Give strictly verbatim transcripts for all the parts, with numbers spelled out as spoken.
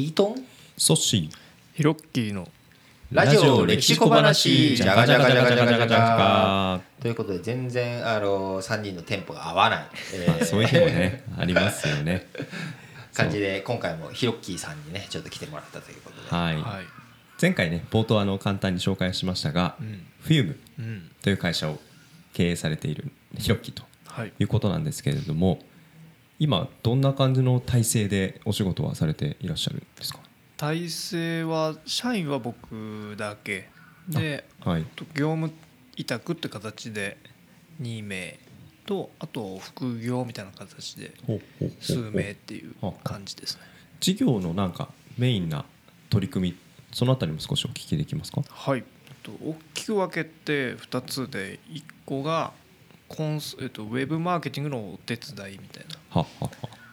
リートン、ソッシー、ヒロッキーのラジオ歴史小話ジャガジャガジャガジャガジャガということで、全然あのさんにんのテンポが合わない、えー、そういう日もねありますよね感じで、今回もヒロッキーさんにねちょっと来てもらったということで、はいはい、前回ね冒頭あの簡単に紹介しましたが、うん、フィウムという会社を経営されているヒロッキーということなんですけれども、はい、今どんな感じの体制でお仕事はされていらっしゃるんですか？体制は社員は僕だけで、はい、業務委託って形でに名と、あと副業みたいな形で数名っていう感じですね。事業のなんかメインな取り組み、そのあたりも少しお聞きできますか？はい、大きく分けてふたつで、いっこがコンス、えっと、ウェブマーケティングのお手伝いみたいな、ははは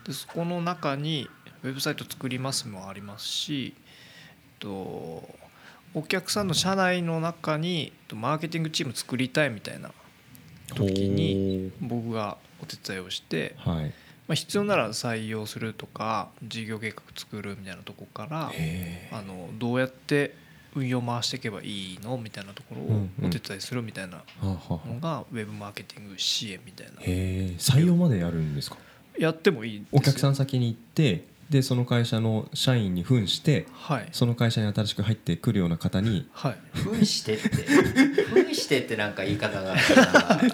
でそこの中にウェブサイト作りますもありますし、えっと、お客さんの社内の中にマーケティングチーム作りたいみたいな時に僕がお手伝いをして、はい、まあ、必要なら採用するとか事業計画作るみたいなとこから、あのどうやって運用回していけばいいのみたいなところをお手伝いするみたいなのがウェブマーケティング支援みたいな、うんうん、へー、採用までやるんですか？やってもいいですよ。お客さん先に行って、でその会社の社員に扮して、はい、その会社に新しく入ってくるような方に、はい、扮してって扮してってなんか言い方が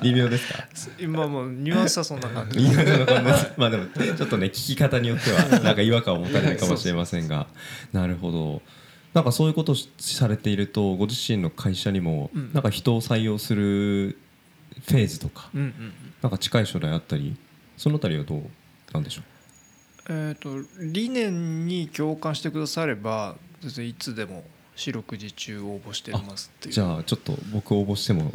微妙ですか？今もうニュアンスはそんな感じですまあでもちょっとね聞き方によってはなんか違和感を持たれるかもしれませんがなるほど。なんかそういうことをされていると、ご自身の会社にもなんか人を採用するフェーズとか、なんか近い将来あったり、そのあたりはどうなんでしょう？えーと、理念に共感してくだされば全然いつでも四六時中応募してますっていう。じゃあちょっと僕応募しても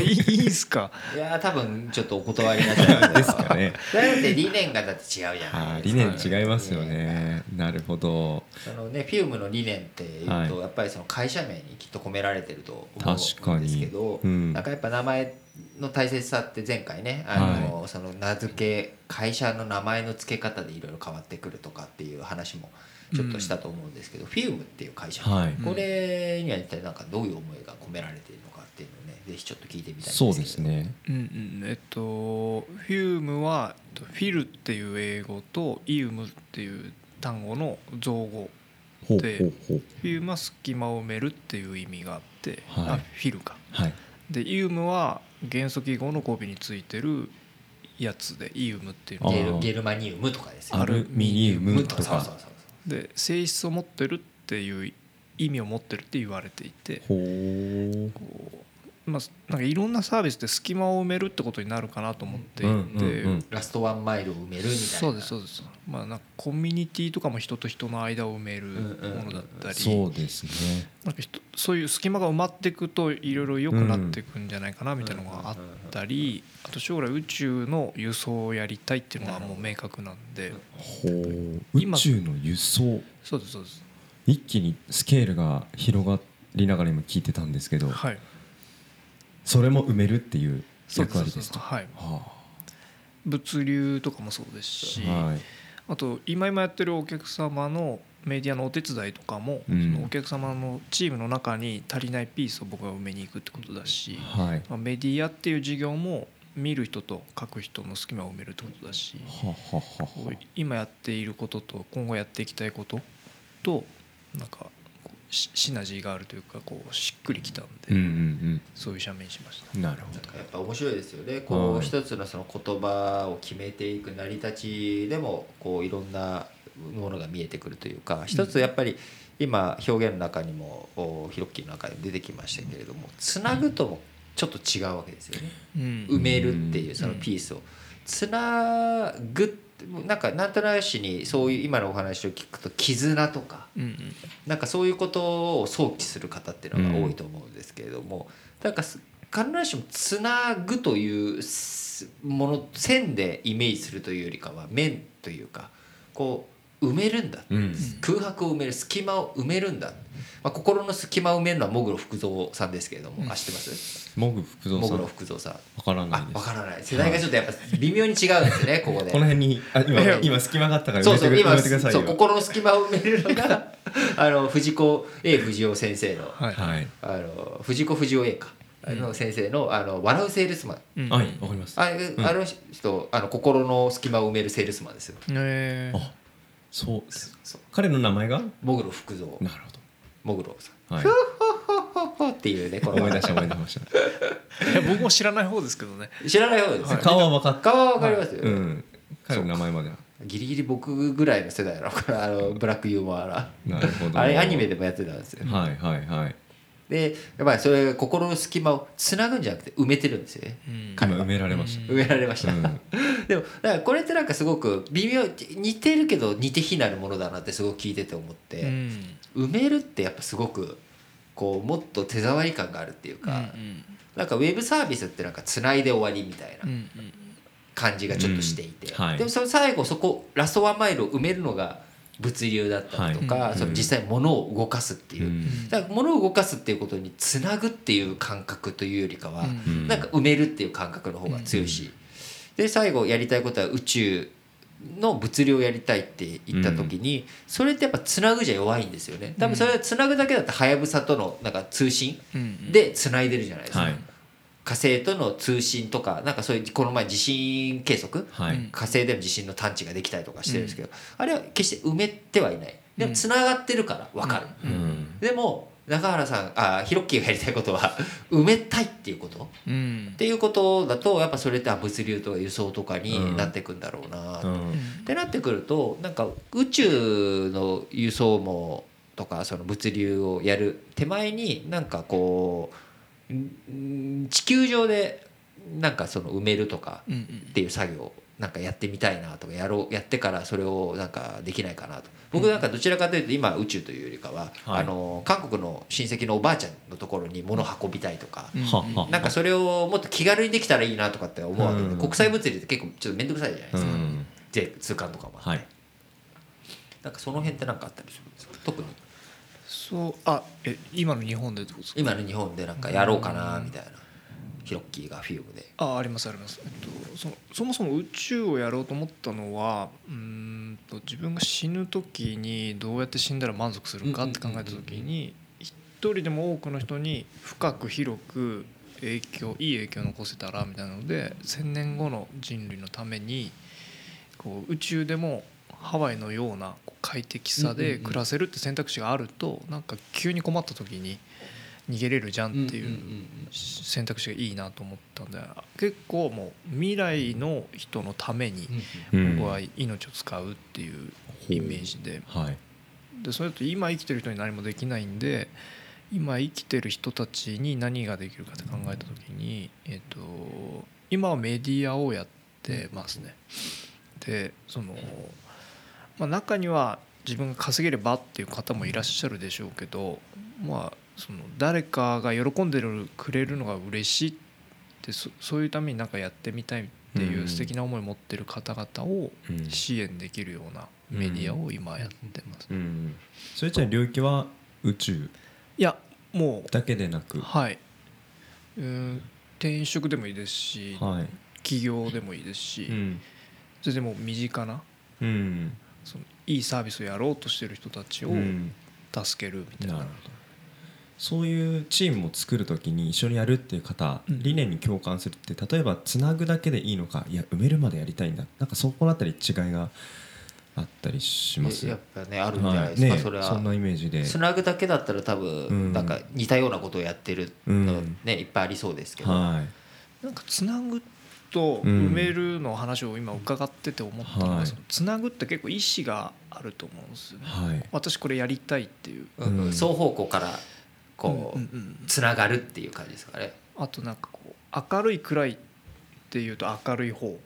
いいですか？いや多分ちょっとお断りになっちゃうんですかね。だって理念がだって違うじゃないですか。あ、理念違いますよね。なるほど。そのねフィウムの理念っていうと、はい、やっぱりその会社名にきっと込められてると思うんですけど、うん、なんかやっぱ名前の大切さって前回ね、あの、はい、その名付け会社の名前の付け方でいろいろ変わってくるとかっていう話もちょっとしたと思うんですけど、うん、フィウムっていう会社、はい、これには一体なんかどういう思いが込められているのかっていうのをね、ぜひちょっと聞いてみたいんですけど。そうですね、うんうん、えっとフィウムはフィルっていう英語とイウムっていう単語の造語で、ほうほうほう、フィウムは隙間を埋めるっていう意味があって、はい、あフィルか、はい、でイウムは元素記号の語尾についてるやつで、イウムっていうのはゲルマニウムとかですね、アルミニウムとか、そうそうそう、で性質を持ってるっていう意味を持ってるって言われていて、ほう、こう、まあ、なんかいろんなサービスで隙間を埋めるってことになるかなと思っていて、うんうんうん、ラストワンマイルを埋めるみたいな。そうですそうです、まあ、なんかコミュニティとかも人と人の間を埋めるものだったり、そうですね、なんか人そういう隙間が埋まっていくといろいろ良くなっていくんじゃないかなみたいなのがあったり、あと将来宇宙の輸送をやりたいっていうのがもう明確なんで、ほう、宇宙の輸送、そうですそうです、一気にスケールが広がりながら今聞いてたんですけど、はい、それも埋めるっていう役割ですと、はい、はあ、物流とかもそうですし、はい、あと今今やってるお客様のメディアのお手伝いとかも、うん、そのお客様のチームの中に足りないピースを僕が埋めに行くってことだし、はい、まあ、メディアっていう事業も見る人と書く人の隙間を埋めるってことだし、はははは、今やっていることと今後やっていきたいこととなんかシナジーがあるというか、こうしっくりきたんで、うんうんうん、そういう社名にしました。なるほど。なんかやっぱ面白いですよね。こう一つのその言葉を決めていく成り立ちでもこういろんなものが見えてくるというか、一つやっぱり今表現の中にもヒロッキーの中に出てきましたけれども、つなぐともちょっと違うわけですよね、うん、埋めるっていうそのピースをつなぐってなんかなんとなしにそういう今のお話を聞くと絆とか、うんうん、なんかそういうことを想起する方っていうのが多いと思うんですけれども、うん、なんか必ずしもつなぐというもの線でイメージするというよりかは面というかこう埋めるんだ、うん、空白を埋める、隙間を埋めるんだ、まあ、心の隙間を埋めるのは喪黒福造さんですけれども、うん、あ、知ってます喪黒福造さん喪黒福造さん分からないです。あ、分からない、世代がちょっとやっぱ微妙に違うんですよね、ここでこの辺にあ 今, 今隙間があったから埋めてくださいよ。そうそう、今そう心の隙間を埋めるのがあの藤子 A 不二雄先生 の,、はい、あの藤子不二雄 A かの先生 の, あの笑うセールスマン、うん、はい、わかります。 あ, あの人、うん、あの心の隙間を埋めるセールスマンですよ。へー、あ、そうです。そう、彼の名前が喪黒福造。なるほど、喪黒さん、はい、ふほほほほっていうね、この思い出した思い出ましたいや僕も知らない方ですけどね。知らない方です、はい、顔は分かっ顔は分かりますよ、はい、うん、彼の名前まではギリギリ僕ぐらいの世代なのかな、あのブラックユーモアななるほどあれアニメでもやってたんですよ、はいはいはい。でやっぱりそれ心の隙間をつなぐんじゃなくて埋めてるんですよね、うん、彼は埋められました埋められました、うん、でもだからこれってなんかすごく微妙、似てるけど似て非なるものだなってすごく聞いてて思って、うん、埋めるってやっぱすごくこうもっと手触り感があるっていうか、うんうん、なんかウェブサービスってなんかつないで終わりみたいな感じがちょっとしていて、うんうん、はい、でもその最後そこラストワンマイルを埋めるのが物流だったりとか、はい、その実際物を動かすっていう、うん、だから物を動かすっていうことにつなぐっていう感覚というよりかは、うん、なんか埋めるっていう感覚の方が強いし、うん、で最後やりたいことは宇宙の物流をやりたいって言った時に、うん、それってやっぱつなぐじゃ弱いんですよね。多分それはつなぐだけだとはやぶさとのなんか通信でつないでるじゃないですか、うん、はい、火星との通信とか、 なんかそういうこの前地震計測、はい、火星での地震の探知ができたりとかしてるんですけど、うん、あれは決して埋めてはいない。でもつながってるから分かる、うんうん、でも中原さん、あ、ヒロッキーがやりたいことは埋めたいっていうこと、うん、っていうことだとやっぱそれって物流とか輸送とかになってくんだろうなって、うんうん、ってなってくるとなんか宇宙の輸送網とかその物流をやる手前になんかこう地球上でなんかその埋めるとかっていう作業をなんかやってみたいなとか や, ろうやってからそれをなんかできないかなと。僕なんかどちらかというと今宇宙というよりかはあの韓国の親戚のおばあちゃんのところに物運びたいとかなんかそれをもっと気軽にできたらいいなとかって思うわけで、国際物流って結構ちょっと面倒くさいじゃないですか、税通関とかもあって、なんかその辺って何かあったりするんですか、特に。そう、あ、え、今の日本でってことですか。今の日本でなんかやろうかなみたいな、ヒロッキーがフィルムで あ, ありますあります、えっと、そ, そもそも宇宙をやろうと思ったのはうーんと自分が死ぬ時にどうやって死んだら満足するかって考えた時に一人でも多くの人に深く広く影響いい影響を残せたらみたいなので、せんねんごの人類のためにこう宇宙でもハワイのような快適さで暮らせるって選択肢があるとなんか急に困った時に逃げれるじゃんっていう選択肢がいいなと思ったんで、結構もう未来の人のために僕は命を使うっていうイメージで、でそれだと今生きてる人に何もできないんで、今生きてる人たちに何ができるかって考えた時にえっと今はメディアをやってますね。でそのまあ、中には自分が稼げればっていう方もいらっしゃるでしょうけど、まあその誰かが喜んでくれるのが嬉しいって そ, そういうために何かやってみたいっていう素敵な思いを持ってる方々を支援できるようなメディアを今やってます、うんうんうん、それじゃあ領域は宇宙いやもうだけでなく、はい、うん転職でもいいですし、はい、起業でもいいですし、うん、それでも身近な、うんそのいいサービスをやろうとしてる人たちを助けるみたいな、うん、なるほど。そういうチームを作るときに一緒にやるっていう方、うん、理念に共感するって例えばつなぐだけでいいのか、いや埋めるまでやりたいんだ、なんかそこのあたり違いがあったりします。やっぱねあるんじゃないですか、はいね、それはそんなイメージでつなぐだけだったら多分なんか似たようなことをやってるの、ねうん、いっぱいありそうですけど、はい、なんかつなぐと埋めるの話を今伺ってて思ったのが、うん、つなぐって結構意思があると思うんですよね、はい、私これやりたいっていう、うん、双方向からこう、うんうんうん、つながるっていう感じですかね。あとなんかこう明るい暗いっていうと明るい方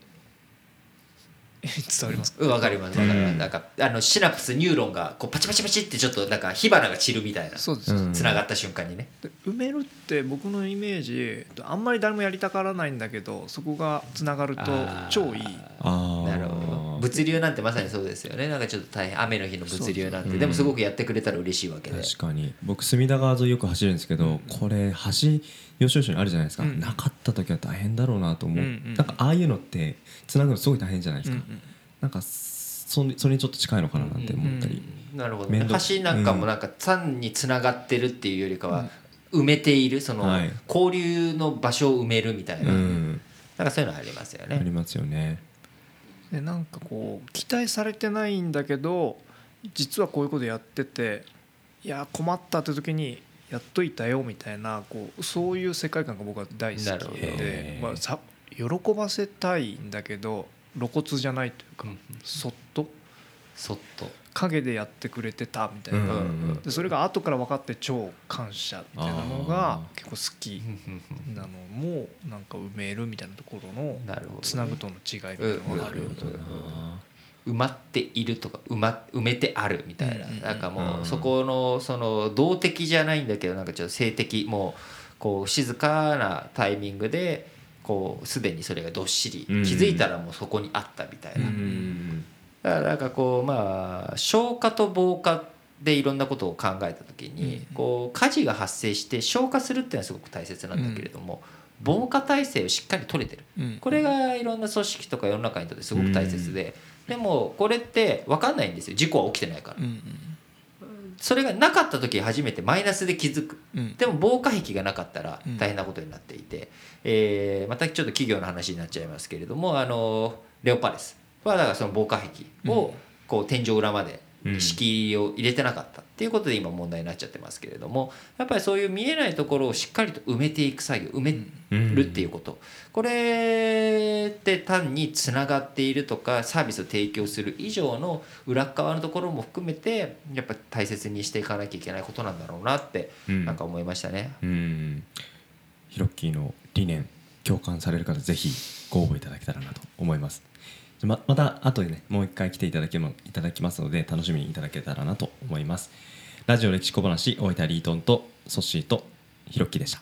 伝わりますか、うん、分かります分かります、うん、なんかあのシナプスニューロンがこうパチパチパチってちょっとなんか火花が散るみたいな、そうです、うん、つながった瞬間にね。で埋めるって僕のイメージあんまり誰もやりたがらないんだけどそこがつながると超いい。ああなるほど。物流なんてまさにそうですよね。なんかちょっと大変、雨の日の物流なんて、うん、でもすごくやってくれたら嬉しいわけで。確かに僕隅田川沿いよく走るんですけど、うん、これ橋要所要所にあるじゃないですか、うん、なかった時は大変だろうなと思う、うんうん、なんかああいうのって繋ぐのすごい大変じゃないですか、うんうん、なんかそれにちょっと近いのかななんて思ったり、うん、なるほど、ね、橋なんかもなんか単につながってるっていうよりかは埋めている、その交流の場所を埋めるみたいな、うん、なんかそういうのありますよね。ありますよね。でなんかこう期待されてないんだけど実はこういうことやってて、いや困ったって時にやっといたよみたいな、こうそういう世界観が僕は大好きで、まあ、さ喜ばせたいんだけど露骨じゃないというか、うん、そっとそっと陰でやってくれてたみたいな、うんうん、でそれが後から分かって超感謝みたいなのが結構好きなのも、なんか埋めるみたいなところのつなぐとの違いみたいなのがあるよ、ね、うん、埋まっているとか 埋, ま埋めてあるみたいな、うん、なんかもうそこ の, その動的じゃないんだけど、なんかちょっと性的、もうこう静かなタイミングでこうすでにそれがどっしり、気づいたらもうそこにあったみたいな、うんうん、だからなんかこうまあ消化と防火でいろんなことを考えた時に、こう火事が発生して消化するっていうのはすごく大切なんだけれども、防火体制をしっかり取れてる、これがいろんな組織とか世の中にとってすごく大切で、でもこれって分かんないんですよ、事故は起きてないから。それがなかった時初めてマイナスで気づく、でも防火壁がなかったら大変なことになっていて、えまたちょっと企業の話になっちゃいますけれども、あのレオパレスはだからその防火壁をこう天井裏まで敷居を入れてなかったっていうことで今問題になっちゃってますけれども、やっぱりそういう見えないところをしっかりと埋めていく作業、埋めるっていうこと、これって単につながっているとかサービスを提供する以上の裏側のところも含めてやっぱ大切にしていかなきゃいけないことなんだろうなってなんか思いましたね、うんうん、ヒロッキーの理念共感される方ぜひご応募いただけたらなと思います。ま, また後でねもう一回来ていただけもいただきますので楽しみにいただけたらなと思います。ラジオ歴史小話、大分リートンとソッシーとひろっきでした。